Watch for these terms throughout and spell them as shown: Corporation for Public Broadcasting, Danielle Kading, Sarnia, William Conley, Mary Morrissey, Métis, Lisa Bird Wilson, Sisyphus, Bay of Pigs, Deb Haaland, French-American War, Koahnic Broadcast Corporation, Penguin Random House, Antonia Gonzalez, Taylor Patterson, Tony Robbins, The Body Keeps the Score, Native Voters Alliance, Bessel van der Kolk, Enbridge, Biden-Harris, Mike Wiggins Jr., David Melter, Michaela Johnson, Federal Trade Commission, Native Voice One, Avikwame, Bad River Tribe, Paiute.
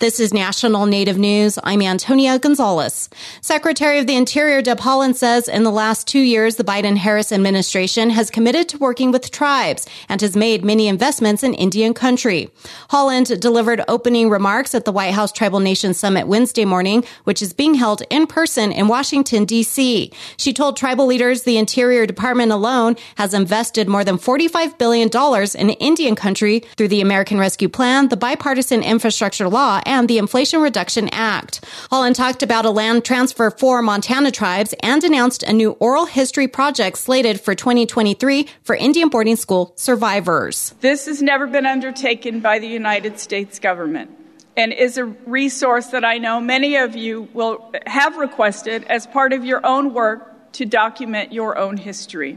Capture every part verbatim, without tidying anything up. This is National Native News. I'm Antonia Gonzalez. Secretary of the Interior Deb Haaland says in the last two years, the Biden-Harris administration has committed to working with tribes and has made many investments in Indian country. Haaland delivered opening remarks at the White House Tribal Nations Summit Wednesday morning, which is being held in person in Washington, D C. She told tribal leaders the Interior Department alone has invested more than forty-five billion dollars in Indian country through the American Rescue Plan, the Bipartisan Infrastructure Law, and the Inflation Reduction Act. Haaland talked about a land transfer for Montana tribes and announced a new oral history project slated for twenty twenty-three for Indian boarding school survivors. This has never been undertaken by the United States government and is a resource that I know many of you will have requested as part of your own work to document your own history.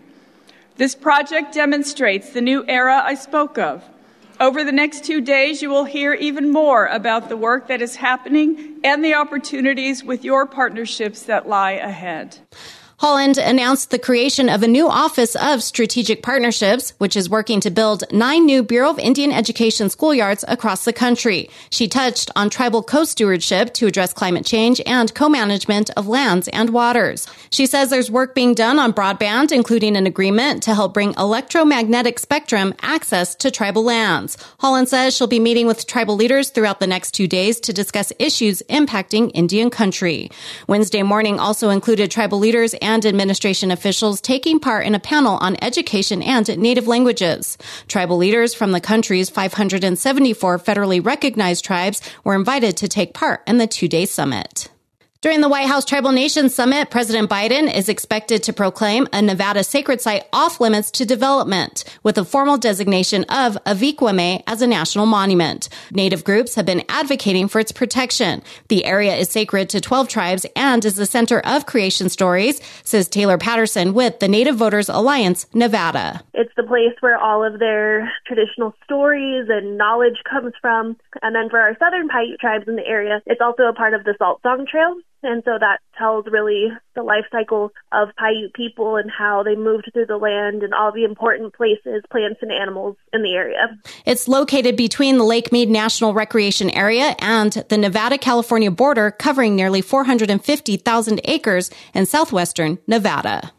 This project demonstrates the new era I spoke of. Over the next two days, you will hear even more about the work that is happening and the opportunities with your partnerships that lie ahead. Haaland announced the creation of a new Office of Strategic Partnerships, which is working to build nine new Bureau of Indian Education schoolyards across the country. She touched on tribal co-stewardship to address climate change and co-management of lands and waters. She says there's work being done on broadband, including an agreement to help bring electromagnetic spectrum access to tribal lands. Haaland says she'll be meeting with tribal leaders throughout the next two days to discuss issues impacting Indian country. Wednesday morning also included tribal leaders and and administration officials taking part in a panel on education and native languages. Tribal leaders from the country's five hundred seventy-four federally recognized tribes were invited to take part in the two-day summit. During the White House Tribal Nations Summit, President Biden is expected to proclaim a Nevada sacred site off-limits to development, with a formal designation of Avikwame as a national monument. Native groups have been advocating for its protection. The area is sacred to twelve tribes and is the center of creation stories, says Taylor Patterson with the Native Voters Alliance, Nevada. It's the place where all of their traditional stories and knowledge comes from. And then for our Southern Paiute tribes in the area, it's also a part of the Salt Song Trail. And so that tells really the life cycle of Paiute people and how they moved through the land and all the important places, plants, and animals in the area. It's located between the Lake Mead National Recreation Area and the Nevada-California border, covering nearly four hundred fifty thousand acres in southwestern Nevada.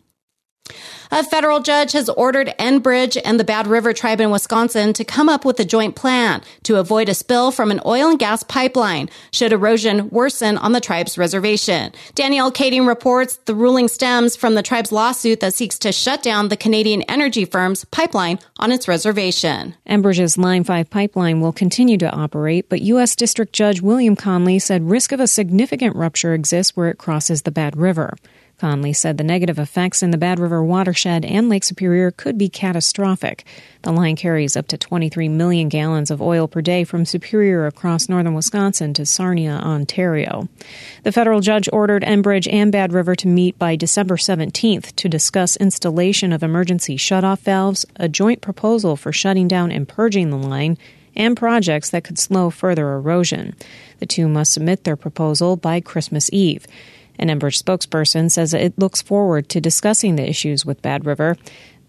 A federal judge has ordered Enbridge and the Bad River Tribe in Wisconsin to come up with a joint plan to avoid a spill from an oil and gas pipeline should erosion worsen on the tribe's reservation. Danielle Kading reports the ruling stems from the tribe's lawsuit that seeks to shut down the Canadian energy firm's pipeline on its reservation. Enbridge's Line five pipeline will continue to operate, but U S District Judge William Conley said risk of a significant rupture exists where it crosses the Bad River. Conley said the negative effects in the Bad River watershed and Lake Superior could be catastrophic. The line carries up to twenty-three million gallons of oil per day from Superior across northern Wisconsin to Sarnia, Ontario. The federal judge ordered Enbridge and Bad River to meet by December seventeenth to discuss installation of emergency shutoff valves, a joint proposal for shutting down and purging the line, and projects that could slow further erosion. The two must submit their proposal by Christmas Eve. An Enbridge spokesperson says it looks forward to discussing the issues with Bad River.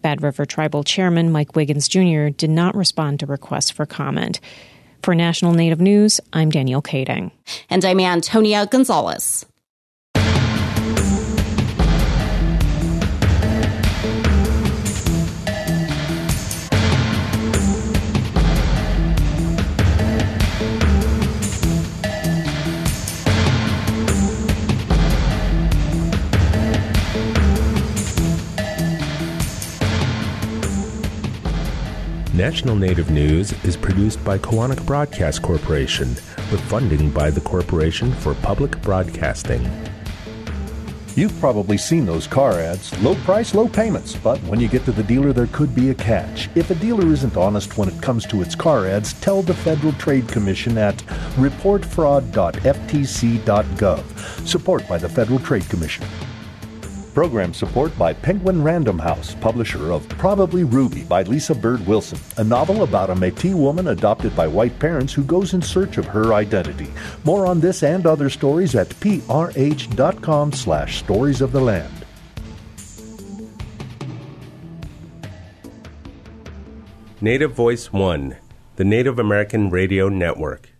Bad River Tribal Chairman Mike Wiggins Junior did not respond to requests for comment. For National Native News, I'm Danielle Kading. And I'm Antonia Gonzalez. National Native News is produced by Koahnic Broadcast Corporation with funding by the Corporation for Public Broadcasting. You've probably seen those car ads, low price, low payments, but when you get to the dealer, there could be a catch. If a dealer isn't honest when it comes to its car ads, tell the Federal Trade Commission at report fraud dot f t c dot gov. Support by the Federal Trade Commission. Program support by Penguin Random House, publisher of Probably Ruby by Lisa Bird Wilson, a novel about a Métis woman adopted by white parents who goes in search of her identity. More on this and other stories at prh.com slash stories of the land. Native Voice One, the Native American Radio Network.